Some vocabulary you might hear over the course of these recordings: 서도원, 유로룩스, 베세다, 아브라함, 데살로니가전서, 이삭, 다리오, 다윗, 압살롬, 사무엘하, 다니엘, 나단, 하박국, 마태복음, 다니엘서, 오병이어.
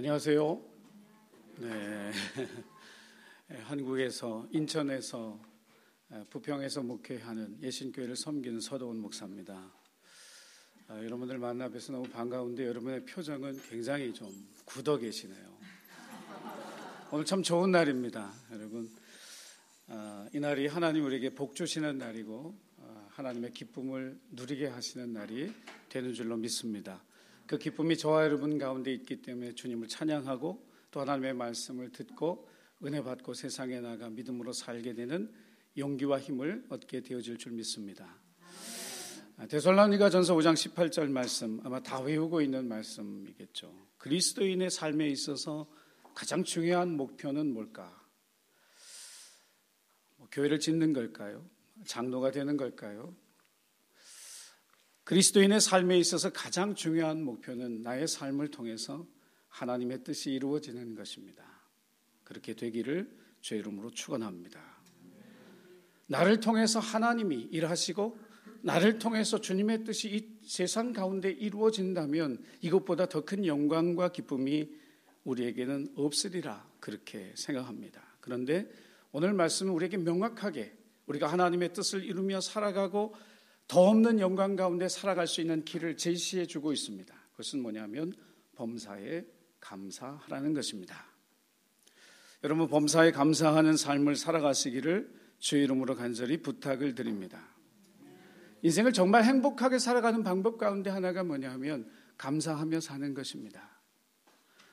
안녕하세요. 네, 한국에서 인천에서 부평에서 목회하는 예신교회를 섬기는 서도원 목사입니다. 여러분들 만나 뵈서 너무 반가운데 여러분의 표정은 굉장히 좀 굳어 계시네요. 오늘 참 좋은 날입니다. 여러분, 이 날이 하나님 우리에게 복 주시는 날이고 하나님의 기쁨을 누리게 하시는 날이 되는 줄로 믿습니다. 그 기쁨이 저와 여러분 가운데 있기 때문에 주님을 찬양하고 또 하나님의 말씀을 듣고 은혜 받고 세상에 나가 믿음으로 살게 되는 용기와 힘을 얻게 되어질 줄 믿습니다. 데살로니가전서 5장 18절 말씀, 아마 다 외우고 있는 말씀이겠죠. 그리스도인의 삶에 있어서 가장 중요한 목표는 뭘까? 교회를 짓는 걸까요? 장로가 되는 걸까요? 그리스도인의 삶에 있어서 가장 중요한 목표는 나의 삶을 통해서 하나님의 뜻이 이루어지는 것입니다. 그렇게 되기를 주의 이름으로 축원합니다. 나를 통해서 하나님이 일하시고 나를 통해서 주님의 뜻이 이 세상 가운데 이루어진다면 이것보다 더 큰 영광과 기쁨이 우리에게는 없으리라 그렇게 생각합니다. 그런데 오늘 말씀은 우리에게 명확하게 우리가 하나님의 뜻을 이루며 살아가고 더 없는 영광 가운데 살아갈 수 있는 길을 제시해 주고 있습니다. 그것은 뭐냐면 범사에 감사하라는 것입니다. 여러분, 범사에 감사하는 삶을 살아가시기를 주의 이름으로 간절히 부탁을 드립니다. 인생을 정말 행복하게 살아가는 방법 가운데 하나가 뭐냐면 감사하며 사는 것입니다.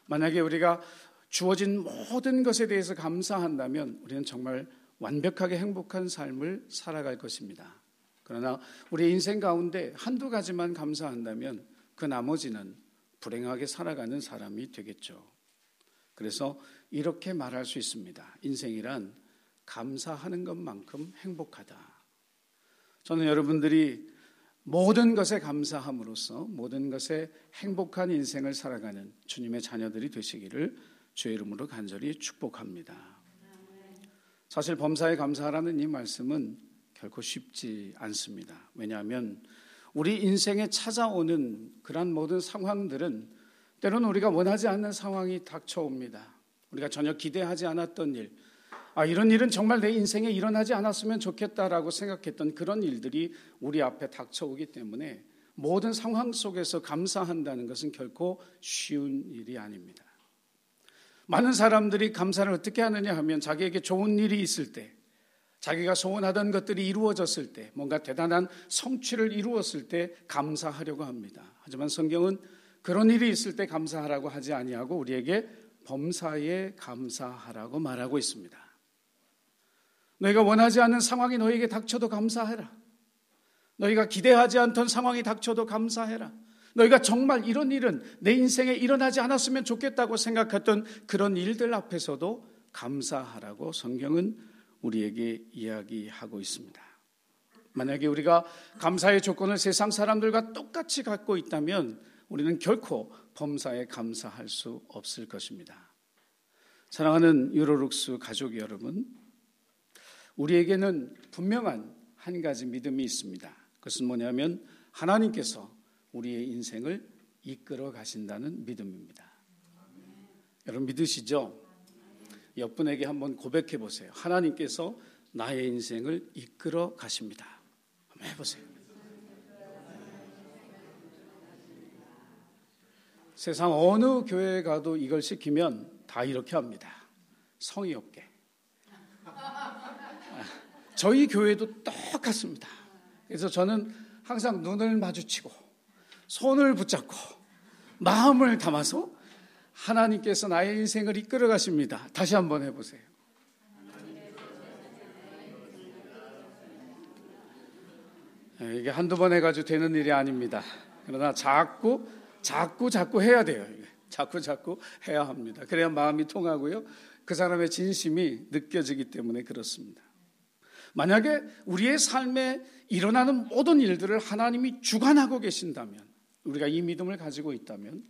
만약에 우리가 주어진 모든 것에 대해서 감사한다면 우리는 정말 완벽하게 행복한 삶을 살아갈 것입니다. 그러나 우리 인생 가운데 한두 가지만 감사한다면 그 나머지는 불행하게 살아가는 사람이 되겠죠. 그래서 이렇게 말할 수 있습니다. 인생이란 감사하는 것만큼 행복하다. 저는 여러분들이 모든 것에 감사함으로써 모든 것에 행복한 인생을 살아가는 주님의 자녀들이 되시기를 주의 이름으로 간절히 축복합니다. 사실 범사에 감사하라는 이 말씀은 결코 쉽지 않습니다. 왜냐하면 우리 인생에 찾아오는 그런 모든 상황들은 때로는 우리가 원하지 않는 상황이 닥쳐옵니다. 우리가 전혀 기대하지 않았던 일, 이런 일은 정말 내 인생에 일어나지 않았으면 좋겠다라고 생각했던 그런 일들이 우리 앞에 닥쳐오기 때문에 모든 상황 속에서 감사한다는 것은 결코 쉬운 일이 아닙니다. 많은 사람들이 감사를 어떻게 하느냐 하면 자기에게 좋은 일이 있을 때, 자기가 소원하던 것들이 이루어졌을 때, 뭔가 대단한 성취를 이루었을 때 감사하려고 합니다. 하지만 성경은 그런 일이 있을 때 감사하라고 하지 아니하고 우리에게 범사에 감사하라고 말하고 있습니다. 너희가 원하지 않은 상황이 너희에게 닥쳐도 감사해라. 너희가 기대하지 않던 상황이 닥쳐도 감사해라. 너희가 정말 이런 일은 내 인생에 일어나지 않았으면 좋겠다고 생각했던 그런 일들 앞에서도 감사하라고 성경은 우리에게 이야기하고 있습니다. 만약에 우리가 감사의 조건을 세상 사람들과 똑같이 갖고 있다면 우리는 결코 범사에 감사할 수 없을 것입니다. 사랑하는 유로룩스 가족 여러분, 우리에게는 분명한 한 가지 믿음이 있습니다. 그것은 뭐냐면 하나님께서 우리의 인생을 이끌어 가신다는 믿음입니다. 여러분 믿으시죠? 옆분에게 한번 고백해 보세요. 하나님께서 나의 인생을 이끌어 가십니다. 한번 해보세요. 세상 어느 교회에 가도 이걸 시키면 다 이렇게 합니다. 성의 없게. 저희 교회도 똑같습니다. 그래서 저는 항상 눈을 마주치고 손을 붙잡고 마음을 담아서 하나님께서 나의 인생을 이끌어 가십니다. 다시 한번 해보세요. 이게 한두 번 해가지고 되는 일이 아닙니다. 그러나 자꾸 해야 돼요. 자꾸 해야 합니다. 그래야 마음이 통하고요. 그 사람의 진심이 느껴지기 때문에 그렇습니다. 만약에 우리의 삶에 일어나는 모든 일들을 하나님이 주관하고 계신다면, 우리가 이 믿음을 가지고 있다면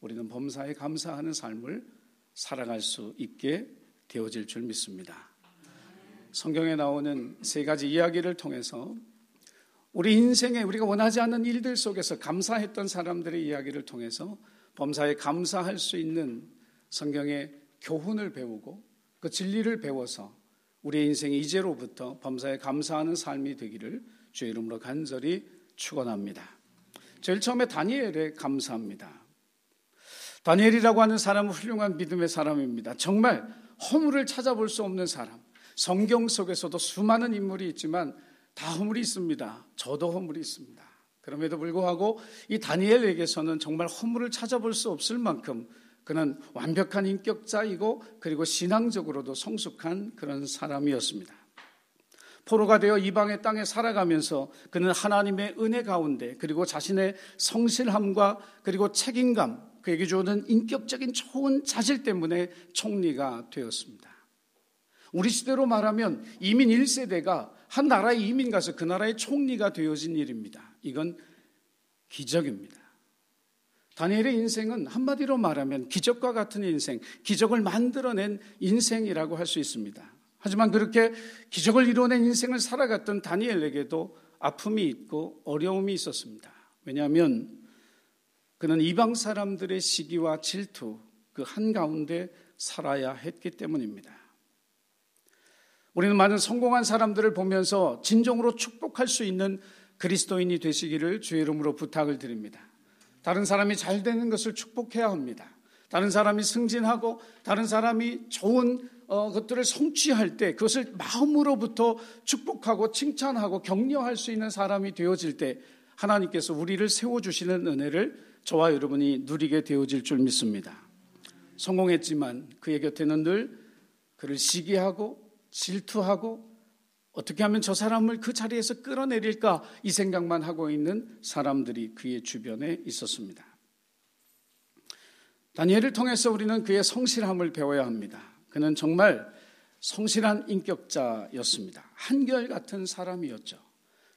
우리는 범사에 감사하는 삶을 살아갈 수 있게 되어질 줄 믿습니다. 성경에 나오는 세 가지 이야기를 통해서 우리 인생에 우리가 원하지 않는 일들 속에서 감사했던 사람들의 이야기를 통해서 범사에 감사할 수 있는 성경의 교훈을 배우고 그 진리를 배워서 우리의 인생이 이제로부터 범사에 감사하는 삶이 되기를 주의 이름으로 간절히 축원합니다. 제일 처음에 다니엘에 감사합니다. 다니엘이라고 하는 사람은 훌륭한 믿음의 사람입니다. 정말 허물을 찾아볼 수 없는 사람. 성경 속에서도 수많은 인물이 있지만 다 허물이 있습니다. 저도 허물이 있습니다. 그럼에도 불구하고 이 다니엘에게서는 정말 허물을 찾아볼 수 없을 만큼 그는 완벽한 인격자이고 그리고 신앙적으로도 성숙한 그런 사람이었습니다. 포로가 되어 이방의 땅에 살아가면서 그는 하나님의 은혜 가운데 그리고 자신의 성실함과 그리고 책임감, 그에게 주는 인격적인 좋은 자질 때문에 총리가 되었습니다. 우리 시대로 말하면 이민 1세대가 한 나라에 이민 가서 그 나라의 총리가 되어진 일입니다. 이건 기적입니다. 다니엘의 인생은 한마디로 말하면 기적과 같은 인생, 기적을 만들어낸 인생이라고 할 수 있습니다. 하지만 그렇게 기적을 이뤄낸 인생을 살아갔던 다니엘에게도 아픔이 있고 어려움이 있었습니다. 왜냐하면 그는 이방 사람들의 시기와 질투 그 한가운데 살아야 했기 때문입니다. 우리는 많은 성공한 사람들을 보면서 진정으로 축복할 수 있는 그리스도인이 되시기를 주의 이름으로 부탁을 드립니다. 다른 사람이 잘 되는 것을 축복해야 합니다. 다른 사람이 승진하고 다른 사람이 좋은 것들을 성취할 때 그것을 마음으로부터 축복하고 칭찬하고 격려할 수 있는 사람이 되어질 때 하나님께서 우리를 세워주시는 은혜를 저와 여러분이 누리게 되어질 줄 믿습니다. 성공했지만 그의 곁에는 늘 그를 시기하고 질투하고 어떻게 하면 저 사람을 그 자리에서 끌어내릴까 이 생각만 하고 있는 사람들이 그의 주변에 있었습니다. 다니엘을 통해서 우리는 그의 성실함을 배워야 합니다. 그는 정말 성실한 인격자였습니다. 한결같은 사람이었죠.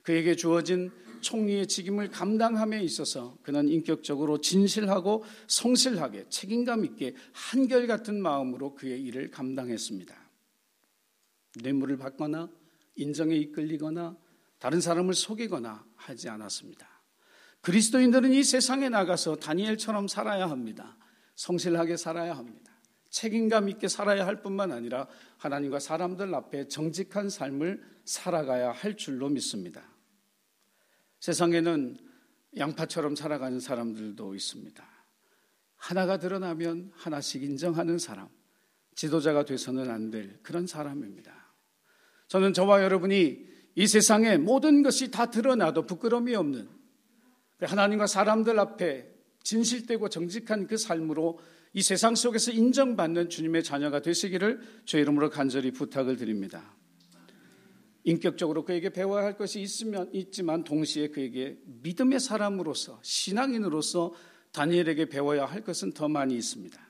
그에게 주어진 총리의 직임을 감당함에 있어서 그는 인격적으로 진실하고 성실하게 책임감 있게 한결같은 마음으로 그의 일을 감당했습니다. 뇌물을 받거나 인정에 이끌리거나 다른 사람을 속이거나 하지 않았습니다. 그리스도인들은 이 세상에 나가서 다니엘처럼 살아야 합니다. 성실하게 살아야 합니다. 책임감 있게 살아야 할 뿐만 아니라 하나님과 사람들 앞에 정직한 삶을 살아가야 할 줄로 믿습니다. 세상에는 양파처럼 살아가는 사람들도 있습니다. 하나가 드러나면 하나씩 인정하는 사람, 지도자가 돼서는 안 될 그런 사람입니다. 저는 저와 여러분이 이 세상에 모든 것이 다 드러나도 부끄러움이 없는 하나님과 사람들 앞에 진실되고 정직한 그 삶으로 이 세상 속에서 인정받는 주님의 자녀가 되시기를 주의 이름으로 간절히 부탁을 드립니다. 인격적으로 그에게 배워야 할 것이 있지만 동시에 그에게 믿음의 사람으로서 신앙인으로서 다니엘에게 배워야 할 것은 더 많이 있습니다.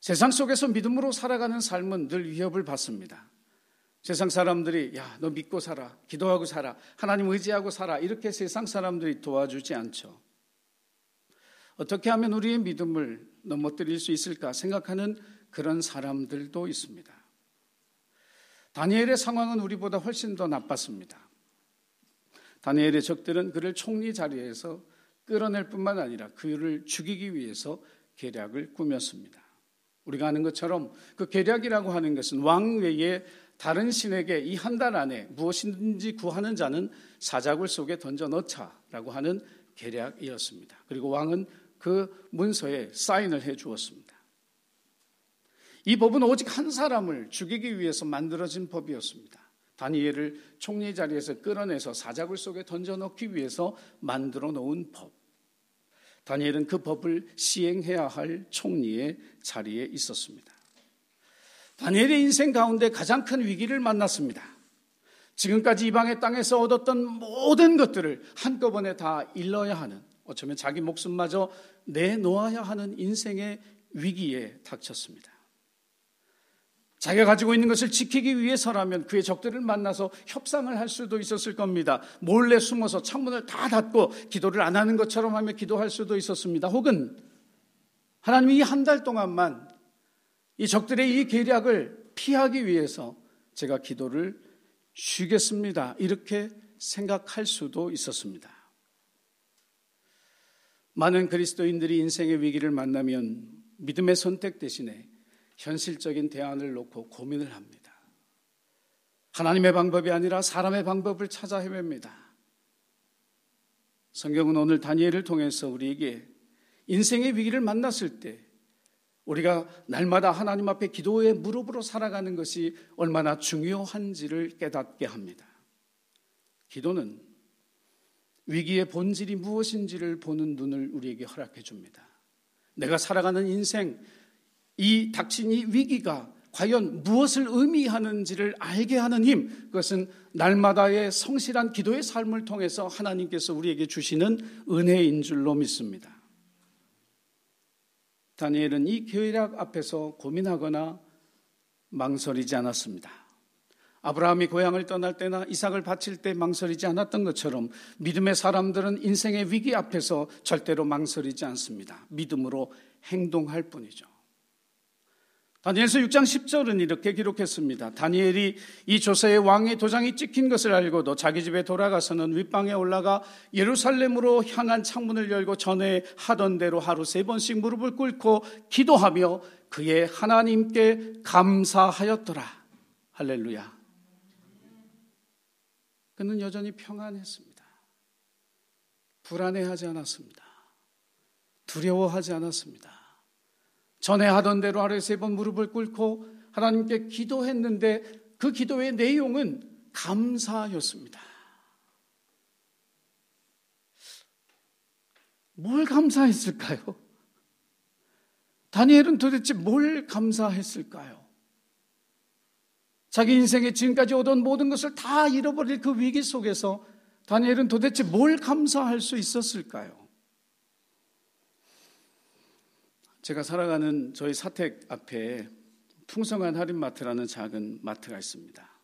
세상 속에서 믿음으로 살아가는 삶은 늘 위협을 받습니다. 세상 사람들이 야, 너 믿고 살아, 기도하고 살아, 하나님 의지하고 살아 이렇게 세상 사람들이 도와주지 않죠. 어떻게 하면 우리의 믿음을 넘어뜨릴 수 있을까 생각하는 그런 사람들도 있습니다. 다니엘의 상황은 우리보다 훨씬 더 나빴습니다. 다니엘의 적들은 그를 총리 자리에서 끌어낼 뿐만 아니라 그를 죽이기 위해서 계략을 꾸몄습니다. 우리가 아는 것처럼 그 계략이라고 하는 것은 왕 외에 다른 신에게 이 한 달 안에 무엇인지 구하는 자는 사자굴 속에 던져 넣자라고 하는 계략이었습니다. 그리고 왕은 그 문서에 사인을 해 주었습니다. 이 법은 오직 한 사람을 죽이기 위해서 만들어진 법이었습니다. 다니엘을 총리 자리에서 끌어내서 사자굴 속에 던져넣기 위해서 만들어 놓은 법. 다니엘은 그 법을 시행해야 할 총리의 자리에 있었습니다. 다니엘의 인생 가운데 가장 큰 위기를 만났습니다. 지금까지 이방의 땅에서 얻었던 모든 것들을 한꺼번에 다 잃어야 하는, 어쩌면 자기 목숨마저 내놓아야 하는 인생의 위기에 닥쳤습니다. 자기가 가지고 있는 것을 지키기 위해서라면 그의 적들을 만나서 협상을 할 수도 있었을 겁니다. 몰래 숨어서 창문을 다 닫고 기도를 안 하는 것처럼 하며 기도할 수도 있었습니다. 혹은 하나님이 이 한 달 동안만 이 적들의 이 계략을 피하기 위해서 제가 기도를 쉬겠습니다 이렇게 생각할 수도 있었습니다. 많은 그리스도인들이 인생의 위기를 만나면 믿음의 선택 대신에 현실적인 대안을 놓고 고민을 합니다. 하나님의 방법이 아니라 사람의 방법을 찾아 헤맵니다. 성경은 오늘 다니엘을 통해서 우리에게 인생의 위기를 만났을 때 우리가 날마다 하나님 앞에 기도의 무릎으로 살아가는 것이 얼마나 중요한지를 깨닫게 합니다. 기도는 위기의 본질이 무엇인지를 보는 눈을 우리에게 허락해 줍니다. 내가 살아가는 인생, 이 닥친 이 위기가 과연 무엇을 의미하는지를 알게 하는 힘, 그것은 날마다의 성실한 기도의 삶을 통해서 하나님께서 우리에게 주시는 은혜인 줄로 믿습니다. 다니엘은 이 괴락 앞에서 고민하거나 망설이지 않았습니다. 아브라함이 고향을 떠날 때나 이삭을 바칠 때 망설이지 않았던 것처럼 믿음의 사람들은 인생의 위기 앞에서 절대로 망설이지 않습니다. 믿음으로 행동할 뿐이죠. 다니엘서 6장 10절은 이렇게 기록했습니다. 다니엘이 이 조세의 왕의 도장이 찍힌 것을 알고도 자기 집에 돌아가서는 윗방에 올라가 예루살렘으로 향한 창문을 열고 전에 하던 대로 하루 3번씩 무릎을 꿇고 기도하며 그의 하나님께 감사하였더라. 할렐루야. 그는 여전히 평안했습니다. 불안해하지 않았습니다. 두려워하지 않았습니다. 전에 하던 대로 하루에 3번 무릎을 꿇고 하나님께 기도했는데 그 기도의 내용은 감사였습니다. 뭘 감사했을까요? 다니엘은 도대체 뭘 감사했을까요? 자기 인생에 지금까지 오던 모든 것을 다 잃어버릴 그 위기 속에서 다니엘은 도대체 뭘 감사할 수 있었을까요? 제가 살아가는 저희 사택 앞에 풍성한 할인마트라는 작은 마트가 있습니다.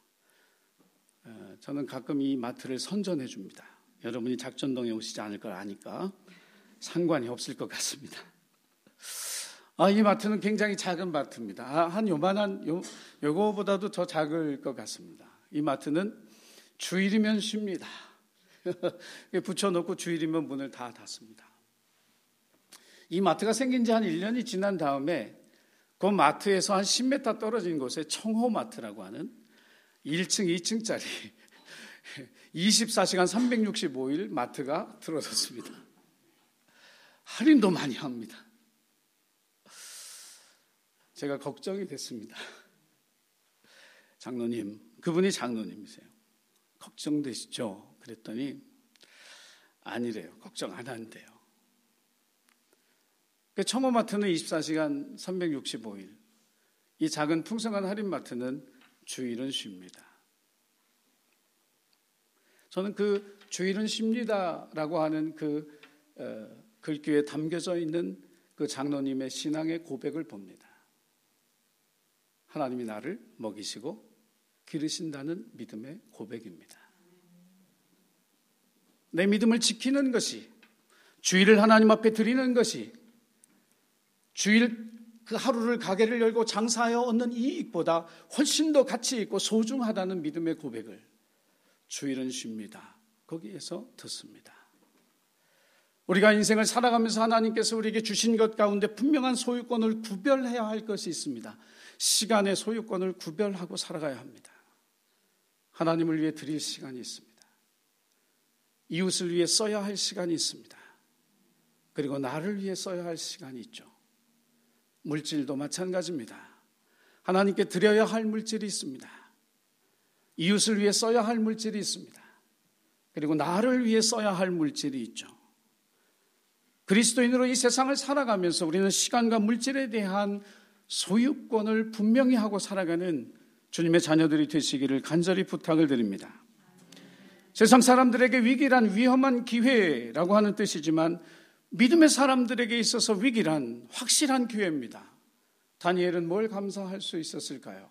저는 가끔 이 마트를 선전해 줍니다. 여러분이 작전동에 오시지 않을 걸 아니까 상관이 없을 것 같습니다. 이 마트는 굉장히 작은 마트입니다. 한 요만한 요거보다도 더 작을 것 같습니다. 이 마트는 주일이면 쉽니다. 붙여놓고 주일이면 문을 다 닫습니다. 이 마트가 생긴 지 한 1년이 지난 다음에 그 마트에서 한 10m 떨어진 곳에 청호마트라고 하는 1층, 2층짜리 24시간 365일 마트가 들어섰습니다. 할인도 많이 합니다. 제가 걱정이 됐습니다. 장로님, 그분이 장로님이세요. 걱정되시죠? 그랬더니 아니래요. 걱정 안 한대요. 청호마트는 24시간 365일, 이 작은 풍성한 할인마트는 주일은 쉽니다. 저는 그 주일은 쉽니다라고 하는 그 글귀에 담겨져 있는 그 장로님의 신앙의 고백을 봅니다. 하나님이 나를 먹이시고 기르신다는 믿음의 고백입니다. 내 믿음을 지키는 것이, 주일을 하나님 앞에 드리는 것이, 주일 그 하루를 가게를 열고 장사하여 얻는 이익보다 훨씬 더 가치 있고 소중하다는 믿음의 고백을 주일은 쉽니다. 거기에서 듣습니다. 우리가 인생을 살아가면서 하나님께서 우리에게 주신 것 가운데 분명한 소유권을 구별해야 할 것이 있습니다. 시간의 소유권을 구별하고 살아가야 합니다. 하나님을 위해 드릴 시간이 있습니다. 이웃을 위해 써야 할 시간이 있습니다. 그리고 나를 위해 써야 할 시간이 있죠. 물질도 마찬가지입니다. 하나님께 드려야 할 물질이 있습니다. 이웃을 위해 써야 할 물질이 있습니다. 그리고 나를 위해 써야 할 물질이 있죠. 그리스도인으로 이 세상을 살아가면서 우리는 시간과 물질에 대한 소유권을 분명히 하고 살아가는 주님의 자녀들이 되시기를 간절히 부탁을 드립니다. 세상 사람들에게 위기란 위험한 기회라고 하는 뜻이지만 믿음의 사람들에게 있어서 위기란 확실한 기회입니다. 다니엘은 뭘 감사할 수 있었을까요?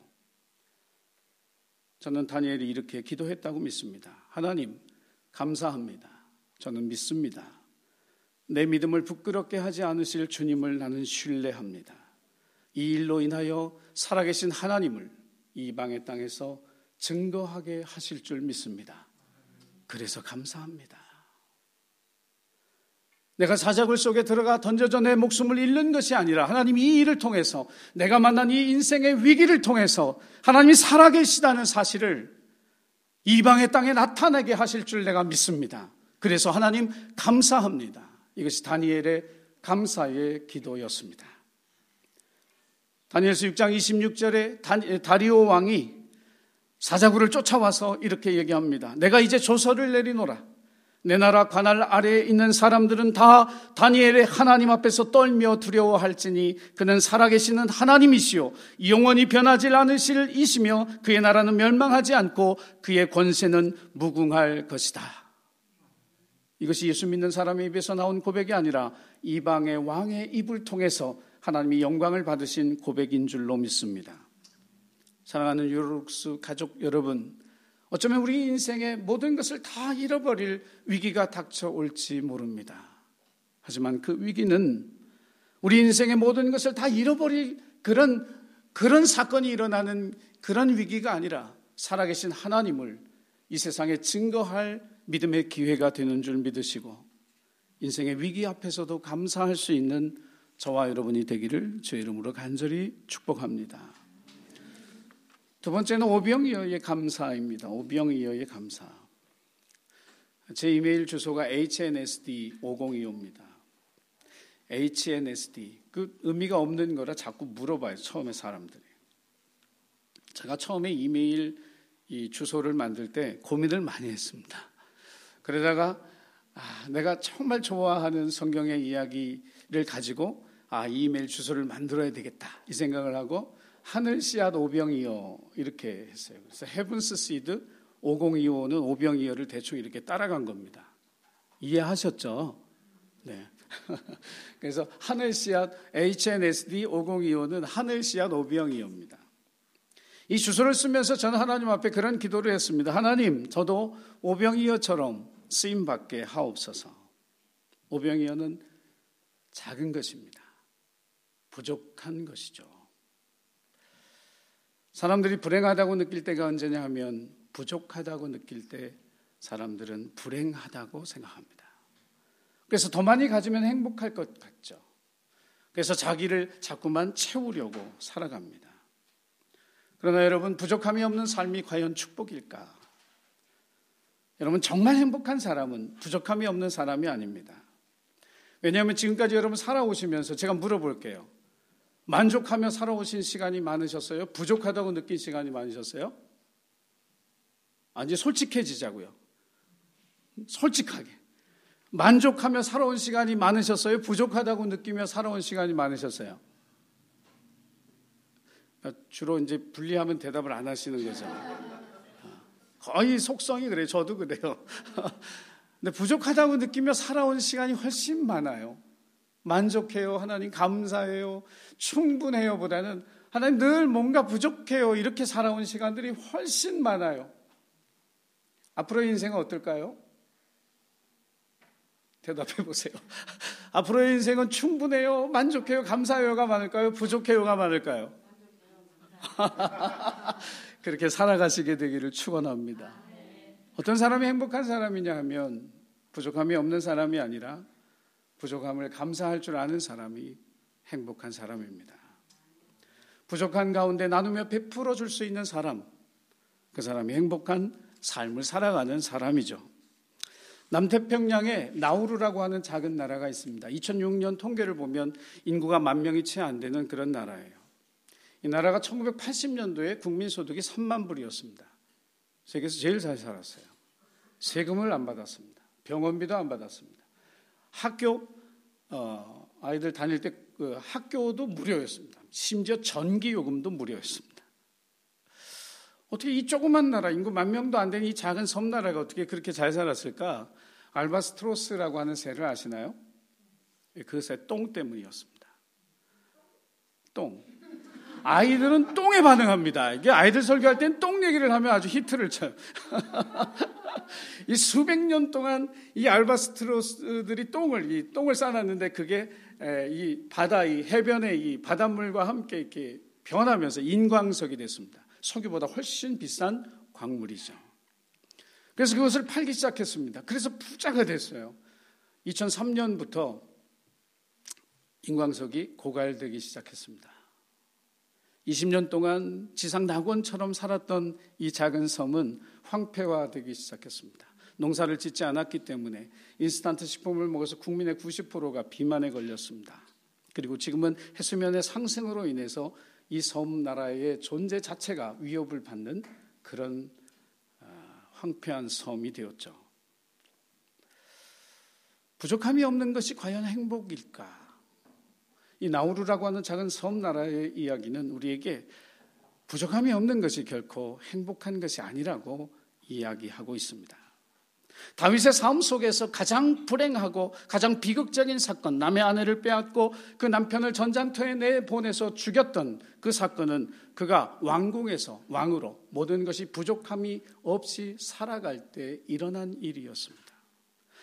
저는 다니엘이 이렇게 기도했다고 믿습니다. 하나님, 감사합니다. 저는 믿습니다. 내 믿음을 부끄럽게 하지 않으실 주님을 나는 신뢰합니다. 이 일로 인하여 살아계신 하나님을 이방의 땅에서 증거하게 하실 줄 믿습니다. 그래서 감사합니다. 내가 사자굴 속에 들어가 던져져 내 목숨을 잃는 것이 아니라 하나님이 이 일을 통해서, 내가 만난 이 인생의 위기를 통해서 하나님이 살아계시다는 사실을 이방의 땅에 나타나게 하실 줄 내가 믿습니다. 그래서 하나님 감사합니다. 이것이 다니엘의 감사의 기도였습니다. 다니엘서 6장 26절에 다리오 왕이 사자굴을 쫓아와서 이렇게 얘기합니다. 내가 이제 조서를 내리노라. 내 나라 관할 아래에 있는 사람들은 다 다니엘의 하나님 앞에서 떨며 두려워할지니 그는 살아계시는 하나님이시요 영원히 변하지 않으실 이시며 그의 나라는 멸망하지 않고 그의 권세는 무궁할 것이다. 이것이 예수 믿는 사람의 입에서 나온 고백이 아니라 이방의 왕의 입을 통해서 하나님이 영광을 받으신 고백인 줄로 믿습니다. 사랑하는 유로룩스 가족 여러분, 어쩌면 우리 인생의 모든 것을 다 잃어버릴 위기가 닥쳐올지 모릅니다. 하지만 그 위기는 우리 인생의 모든 것을 다 잃어버릴 그런 사건이 일어나는 그런 위기가 아니라 살아계신 하나님을 이 세상에 증거할 믿음의 기회가 되는 줄 믿으시고 인생의 위기 앞에서도 감사할 수 있는 저와 여러분이 되기를 주의 이름으로 간절히 축복합니다. 두 번째는 오병이어의 감사입니다. 오병이어의 감사. 제 이메일 주소가 hnsd5025입니다. hnsd. 그 의미가 없는 거라 자꾸 물어봐요, 처음에 사람들이. 제가 처음에 이메일 이 주소를 만들 때 고민을 많이 했습니다. 그러다가 내가 정말 좋아하는 성경의 이야기를 가지고 이 이메일 주소를 만들어야 되겠다 이 생각을 하고 하늘 씨앗 오병이어 이렇게 했어요. 그래서 헤븐스 시드 5025는 오병이어를 대충 이렇게 따라간 겁니다. 이해하셨죠? 네. 그래서 하늘 씨앗 HNSD 5025는 하늘 씨앗 오병이어입니다. 이 주소를 쓰면서 저는 하나님 앞에 그런 기도를 했습니다. 하나님, 저도 오병이어처럼 쓰임받게 하옵소서. 오병이어는 작은 것입니다. 부족한 것이죠. 사람들이 불행하다고 느낄 때가 언제냐 하면 부족하다고 느낄 때 사람들은 불행하다고 생각합니다. 그래서 더 많이 가지면 행복할 것 같죠. 그래서 자기를 자꾸만 채우려고 살아갑니다. 그러나 여러분, 부족함이 없는 삶이 과연 축복일까? 여러분, 정말 행복한 사람은 부족함이 없는 사람이 아닙니다. 왜냐하면 지금까지 여러분 살아오시면서 제가 물어볼게요. 만족하며 살아오신 시간이 많으셨어요? 부족하다고 느낀 시간이 많으셨어요? 이제 솔직해지자고요. 솔직하게. 만족하며 살아온 시간이 많으셨어요? 부족하다고 느끼며 살아온 시간이 많으셨어요? 주로 이제 분리하면 대답을 안 하시는 거죠. 거의 속성이 그래요. 저도 그래요. 근데 부족하다고 느끼며 살아온 시간이 훨씬 많아요. 만족해요, 하나님 감사해요, 충분해요 보다는 하나님 늘 뭔가 부족해요 이렇게 살아온 시간들이 훨씬 많아요. 앞으로의 인생은 어떨까요? 대답해 보세요. 앞으로의 인생은 충분해요, 만족해요, 감사해요가 많을까요? 부족해요가 많을까요? 그렇게 살아가시게 되기를 축원합니다. 어떤 사람이 행복한 사람이냐 하면 부족함이 없는 사람이 아니라 부족함을 감사할 줄 아는 사람이 행복한 사람입니다. 부족한 가운데 나누며 베풀어 줄 수 있는 사람, 그 사람이 행복한 삶을 살아가는 사람이죠. 남태평양에 나우루라고 하는 작은 나라가 있습니다. 2006년 통계를 보면 인구가 10,000명이 채 안 되는 그런 나라예요. 이 나라가 1980년도에 국민소득이 3만 불이었습니다. 세계에서 제일 잘 살았어요. 세금을 안 받았습니다. 병원비도 안 받았습니다. 학교, 아이들 다닐 때 그 학교도 무료였습니다. 심지어 전기요금도 무료였습니다. 어떻게 이 조그만 나라, 인구 10,000명도 안 되는 이 작은 섬나라가 어떻게 그렇게 잘 살았을까? 알바스트로스라고 하는 새를 아시나요? 그 새 똥 때문이었습니다. 똥. 아이들은 똥에 반응합니다. 이게 아이들 설교할 땐 똥 얘기를 하면 아주 히트를 쳐요. 이 수백 년 동안 이 알바스트로스들이 똥을 싸놨는데 그게 이 바다, 이 해변의 이 바닷물과 함께 이렇게 변하면서 인광석이 됐습니다. 석유보다 훨씬 비싼 광물이죠. 그래서 그것을 팔기 시작했습니다. 그래서 부자가 됐어요. 2003년부터 인광석이 고갈되기 시작했습니다. 20년 동안 지상 낙원처럼 살았던 이 작은 섬은 황폐화되기 시작했습니다. 농사를 짓지 않았기 때문에 인스턴트 식품을 먹어서 국민의 90%가 비만에 걸렸습니다. 그리고 지금은 해수면의 상승으로 인해서 이 섬 나라의 존재 자체가 위협을 받는 그런 황폐한 섬이 되었죠. 부족함이 없는 것이 과연 행복일까? 이 나우루라고 하는 작은 섬 나라의 이야기는 우리에게 부족함이 없는 것이 결코 행복한 것이 아니라고 이야기하고 있습니다. 다윗의 삶 속에서 가장 불행하고 가장 비극적인 사건, 남의 아내를 빼앗고 그 남편을 전장터에 내보내서 죽였던 그 사건은 그가 왕궁에서 왕으로 모든 것이 부족함이 없이 살아갈 때 일어난 일이었습니다.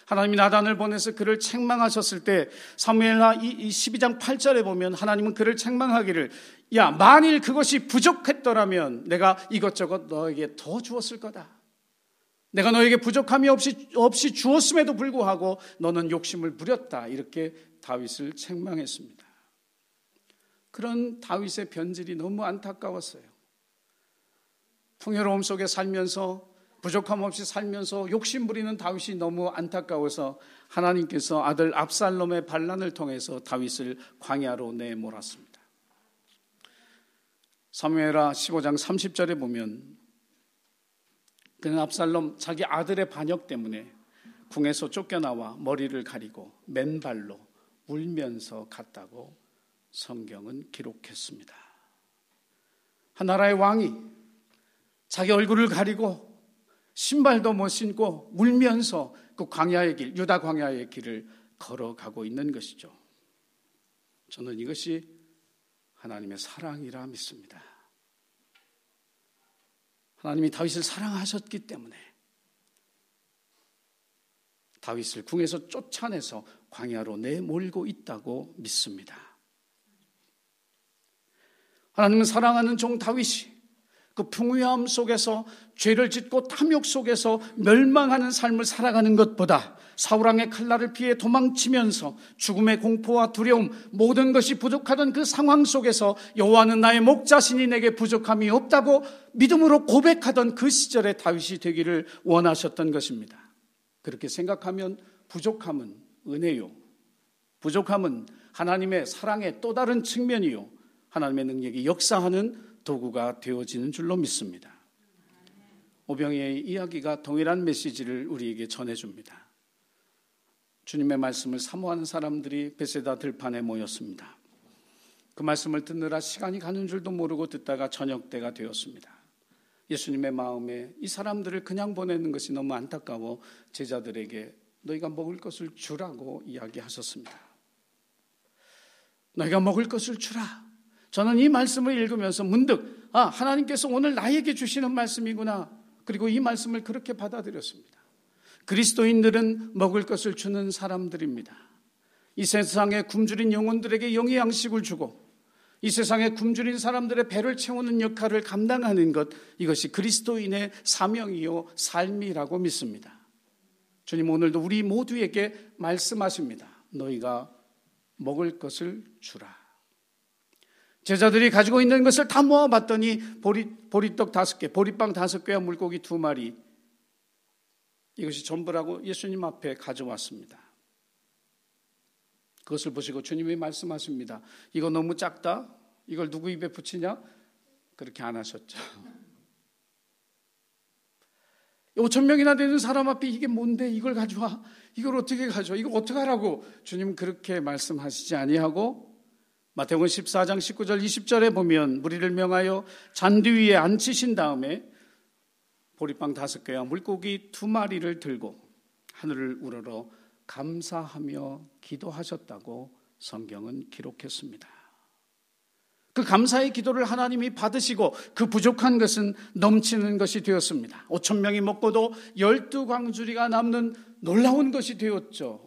하나님이 나단을 보내서 그를 책망하셨을 때 사무엘하 12장 8절에 보면 하나님은 그를 책망하기를 야, 만일 그것이 부족했더라면 내가 이것저것 너에게 더 주었을 거다. 내가 너에게 부족함이 없이 주었음에도 불구하고 너는 욕심을 부렸다. 이렇게 다윗을 책망했습니다. 그런 다윗의 변질이 너무 안타까웠어요. 풍요로움 속에 살면서 부족함 없이 살면서 욕심 부리는 다윗이 너무 안타까워서 하나님께서 아들 압살롬의 반란을 통해서 다윗을 광야로 내몰았습니다. 사무엘하 15장 30절에 보면 그는 압살롬 자기 아들의 반역 때문에 궁에서 쫓겨나와 머리를 가리고 맨발로 울면서 갔다고 성경은 기록했습니다. 한 나라의 왕이 자기 얼굴을 가리고 신발도 못 신고 울면서 그 광야의 길, 유다 광야의 길을 걸어가고 있는 것이죠. 저는 이것이 하나님의 사랑이라 믿습니다. 하나님이 다윗을 사랑하셨기 때문에 다윗을 궁에서 쫓아내서 광야로 내몰고 있다고 믿습니다. 하나님은 사랑하는 종 다윗이 그 풍요함 속에서 죄를 짓고 탐욕 속에서 멸망하는 삶을 살아가는 것보다 사울왕의 칼날을 피해 도망치면서 죽음의 공포와 두려움 모든 것이 부족하던 그 상황 속에서 여호와는 나의 목자시니 내게 부족함이 없다고 믿음으로 고백하던 그 시절의 다윗이 되기를 원하셨던 것입니다. 그렇게 생각하면 부족함은 은혜요, 부족함은 하나님의 사랑의 또 다른 측면이요, 하나님의 능력이 역사하는 도구가 되어지는 줄로 믿습니다. 오병이어의 이야기가 동일한 메시지를 우리에게 전해줍니다. 주님의 말씀을 사모하는 사람들이 베세다 들판에 모였습니다. 그 말씀을 듣느라 시간이 가는 줄도 모르고 듣다가 저녁 때가 되었습니다. 예수님의 마음에 이 사람들을 그냥 보내는 것이 너무 안타까워 제자들에게 너희가 먹을 것을 주라고 이야기하셨습니다. 너희가 먹을 것을 주라. 저는 이 말씀을 읽으면서 문득 하나님께서 오늘 나에게 주시는 말씀이구나. 그리고 이 말씀을 그렇게 받아들였습니다. 그리스도인들은 먹을 것을 주는 사람들입니다. 이 세상에 굶주린 영혼들에게 영의 양식을 주고 이 세상에 굶주린 사람들의 배를 채우는 역할을 감당하는 것, 이것이 그리스도인의 사명이요 삶이라고 믿습니다. 주님 오늘도 우리 모두에게 말씀하십니다. 너희가 먹을 것을 주라. 제자들이 가지고 있는 것을 다 모아봤더니 보리떡 5개, 보리빵 5개와 물고기 2마리, 이것이 전부라고 예수님 앞에 가져왔습니다. 그것을 보시고 주님이 말씀하십니다. 이거 너무 작다? 이걸 누구 입에 붙이냐? 그렇게 안 하셨죠. 5,000명이나 되는 사람 앞에 이게 뭔데? 이걸 가져와? 이걸 어떻게 가져와? 이걸 어떻게 하라고? 주님 그렇게 말씀하시지 아니하고 마태복음 14장 19절 20절에 보면 무리를 명하여 잔디 위에 앉히신 다음에 보리빵 5개와 물고기 2마리를 들고 하늘을 우러러 감사하며 기도하셨다고 성경은 기록했습니다. 그 감사의 기도를 하나님이 받으시고 그 부족한 것은 넘치는 것이 되었습니다. 5,000명이 먹고도 12광주리가 남는 놀라운 것이 되었죠.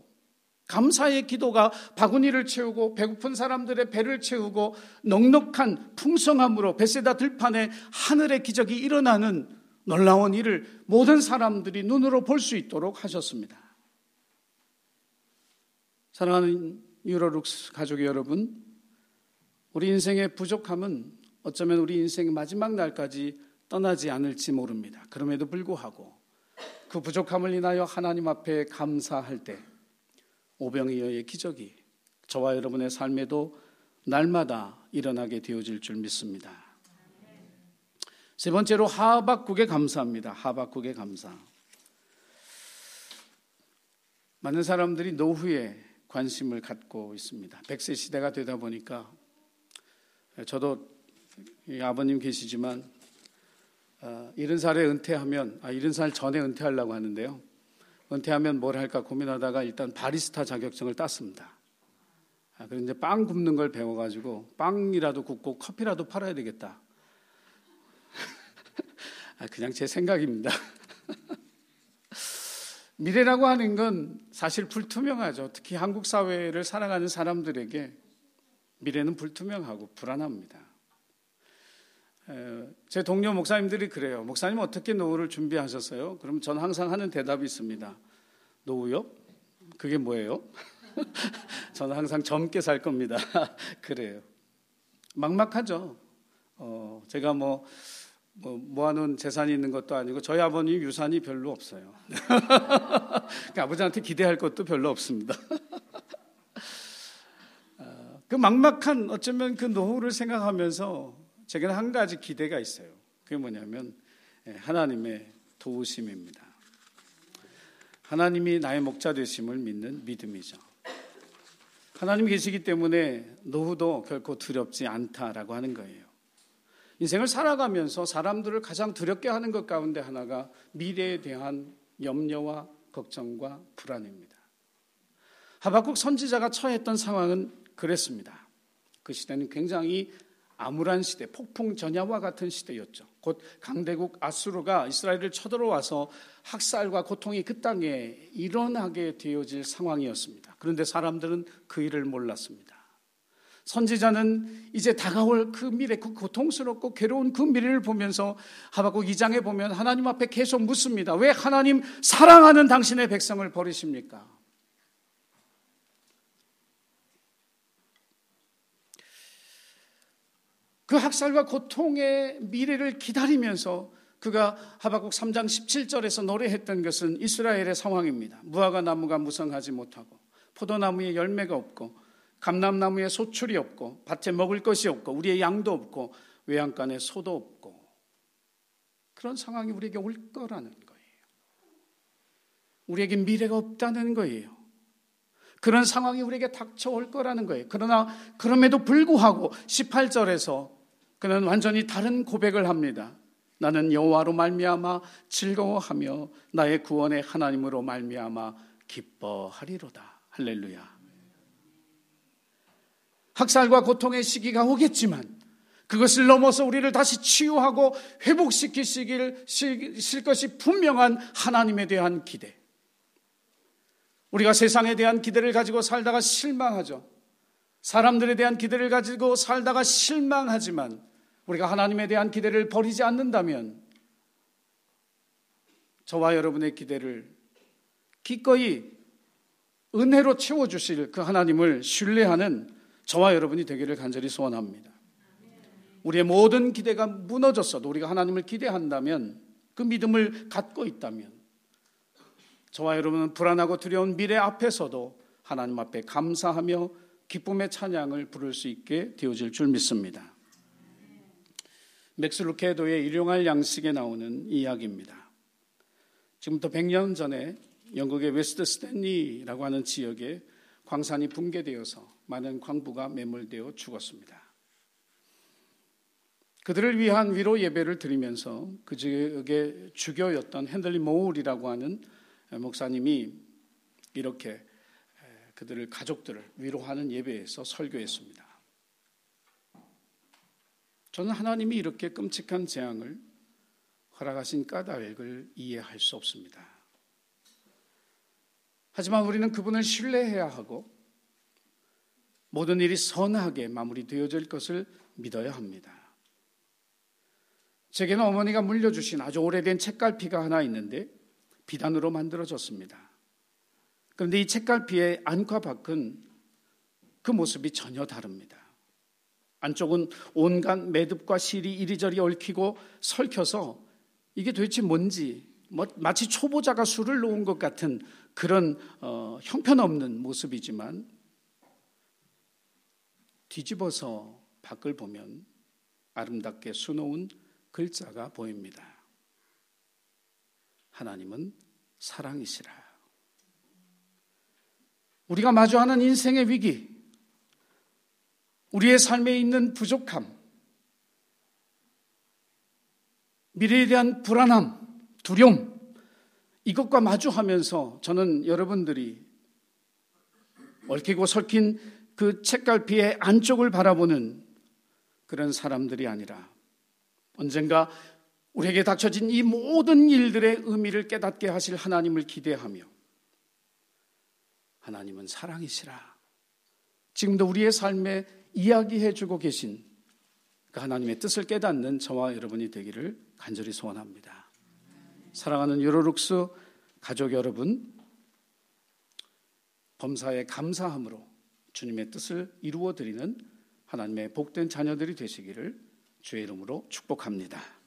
감사의 기도가 바구니를 채우고 배고픈 사람들의 배를 채우고 넉넉한 풍성함으로 베세다 들판에 하늘의 기적이 일어나는 놀라운 일을 모든 사람들이 눈으로 볼 수 있도록 하셨습니다. 사랑하는 유로룩스 가족 여러분, 우리 인생의 부족함은 어쩌면 우리 인생 마지막 날까지 떠나지 않을지 모릅니다. 그럼에도 불구하고 그 부족함을 인하여 하나님 앞에 감사할 때 오병이어의 기적이 저와 여러분의 삶에도 날마다 일어나게 되어질 줄 믿습니다. 세 번째로 하박국에 감사합니다. 하박국에 감사. 많은 사람들이 노후에 관심을 갖고 있습니다. 100세 시대가 되다 보니까 저도 아버님 계시지만 70살에 은퇴하면 70살 전에 은퇴하려고 하는데요. 은퇴하면 뭘 할까 고민하다가 일단 바리스타 자격증을 땄습니다. 그래서 이제 빵 굽는 걸 배워가지고 빵이라도 굽고 커피라도 팔아야 되겠다. 그냥 제 생각입니다. 미래라고 하는 건 사실 불투명하죠. 특히 한국 사회를 살아가는 사람들에게 미래는 불투명하고 불안합니다. 제 동료 목사님들이 그래요. 목사님 어떻게 노후를 준비하셨어요? 그럼 전 항상 하는 대답이 있습니다. 노후요? 그게 뭐예요? 저는 항상 젊게 살 겁니다. 그래요. 막막하죠. 제가 뭐 모아놓은 재산이 있는 것도 아니고 저희 아버님 유산이 별로 없어요. 그러니까 아버지한테 기대할 것도 별로 없습니다. 그 막막한 어쩌면 그 노후를 생각하면서 제게는 한 가지 기대가 있어요. 그게 뭐냐면 하나님의 도우심입니다. 하나님이 나의 목자 되심을 믿는 믿음이죠. 하나님 계시기 때문에 노후도 결코 두렵지 않다라고 하는 거예요. 인생을 살아가면서 사람들을 가장 두렵게 하는 것 가운데 하나가 미래에 대한 염려와 걱정과 불안입니다. 하박국 선지자가 처했던 상황은 그랬습니다. 그 시대는 굉장히 암울한 시대, 폭풍 전야와 같은 시대였죠. 곧 강대국 아수르가 이스라엘을 쳐들어와서 학살과 고통이 그 땅에 일어나게 되어질 상황이었습니다. 그런데 사람들은 그 일을 몰랐습니다. 선지자는 이제 다가올 그 미래, 그 고통스럽고 괴로운 그 미래를 보면서 하박국 2장에 보면 하나님 앞에 계속 묻습니다. 왜 하나님 사랑하는 당신의 백성을 버리십니까? 그 학살과 고통의 미래를 기다리면서 그가 하박국 3장 17절에서 노래했던 것은 이스라엘의 상황입니다. 무화과 나무가 무성하지 못하고 포도나무에 열매가 없고 감람나무에 소출이 없고 밭에 먹을 것이 없고 우리의 양도 없고 외양간에 소도 없고 그런 상황이 우리에게 올 거라는 거예요. 우리에게 미래가 없다는 거예요. 그런 상황이 우리에게 닥쳐올 거라는 거예요. 그러나 그럼에도 불구하고 18절에서 그는 완전히 다른 고백을 합니다. 나는 여호와로 말미암아 즐거워하며 나의 구원의 하나님으로 말미암아 기뻐하리로다. 할렐루야. 학살과 고통의 시기가 오겠지만 그것을 넘어서 우리를 다시 치유하고 회복시키실 것이 분명한 하나님에 대한 기대. 우리가 세상에 대한 기대를 가지고 살다가 실망하죠. 사람들에 대한 기대를 가지고 살다가 실망하지만 우리가 하나님에 대한 기대를 버리지 않는다면 저와 여러분의 기대를 기꺼이 은혜로 채워주실 그 하나님을 신뢰하는 저와 여러분이 되기를 간절히 소원합니다. 우리의 모든 기대가 무너졌어도 우리가 하나님을 기대한다면, 그 믿음을 갖고 있다면 저와 여러분은 불안하고 두려운 미래 앞에서도 하나님 앞에 감사하며 기쁨의 찬양을 부를 수 있게 되어질 줄 믿습니다. 맥스 루케도의 일용할 양식에 나오는 이야기입니다. 지금부터 100년 전에 영국의 웨스트 스탠리라고 하는 지역에 광산이 붕괴되어서 많은 광부가 매몰되어 죽었습니다. 그들을 위한 위로 예배를 드리면서 그 지역의 주교였던 핸들리 모울이라고 하는 목사님이 이렇게 그들을 가족들을 위로하는 예배에서 설교했습니다. 저는 하나님이 이렇게 끔찍한 재앙을 허락하신 까닭을 이해할 수 없습니다. 하지만 우리는 그분을 신뢰해야 하고 모든 일이 선하게 마무리되어질 것을 믿어야 합니다. 제게는 어머니가 물려주신 아주 오래된 책갈피가 하나 있는데 비단으로 만들어졌습니다. 그런데 이 책갈피의 안과 밖은 그 모습이 전혀 다릅니다. 안쪽은 온갖 매듭과 실이 이리저리 얽히고 설켜서 이게 도대체 뭔지 마치 초보자가 술을 놓은 것 같은 그런 형편없는 모습이지만 뒤집어서 밖을 보면 아름답게 수놓은 글자가 보입니다. 하나님은 사랑이시라. 우리가 마주하는 인생의 위기, 우리의 삶에 있는 부족함, 미래에 대한 불안함, 두려움, 이것과 마주하면서 저는 여러분들이 얽히고 설킨 그 책갈피의 안쪽을 바라보는 그런 사람들이 아니라 언젠가 우리에게 닥쳐진 이 모든 일들의 의미를 깨닫게 하실 하나님을 기대하며, 하나님은 사랑이시라, 지금도 우리의 삶에 이야기해주고 계신 그 하나님의 뜻을 깨닫는 저와 여러분이 되기를 간절히 소원합니다. 사랑하는 유로룩스 가족 여러분, 범사에 감사함으로 주님의 뜻을 이루어드리는 하나님의 복된 자녀들이 되시기를 주의 이름으로 축복합니다.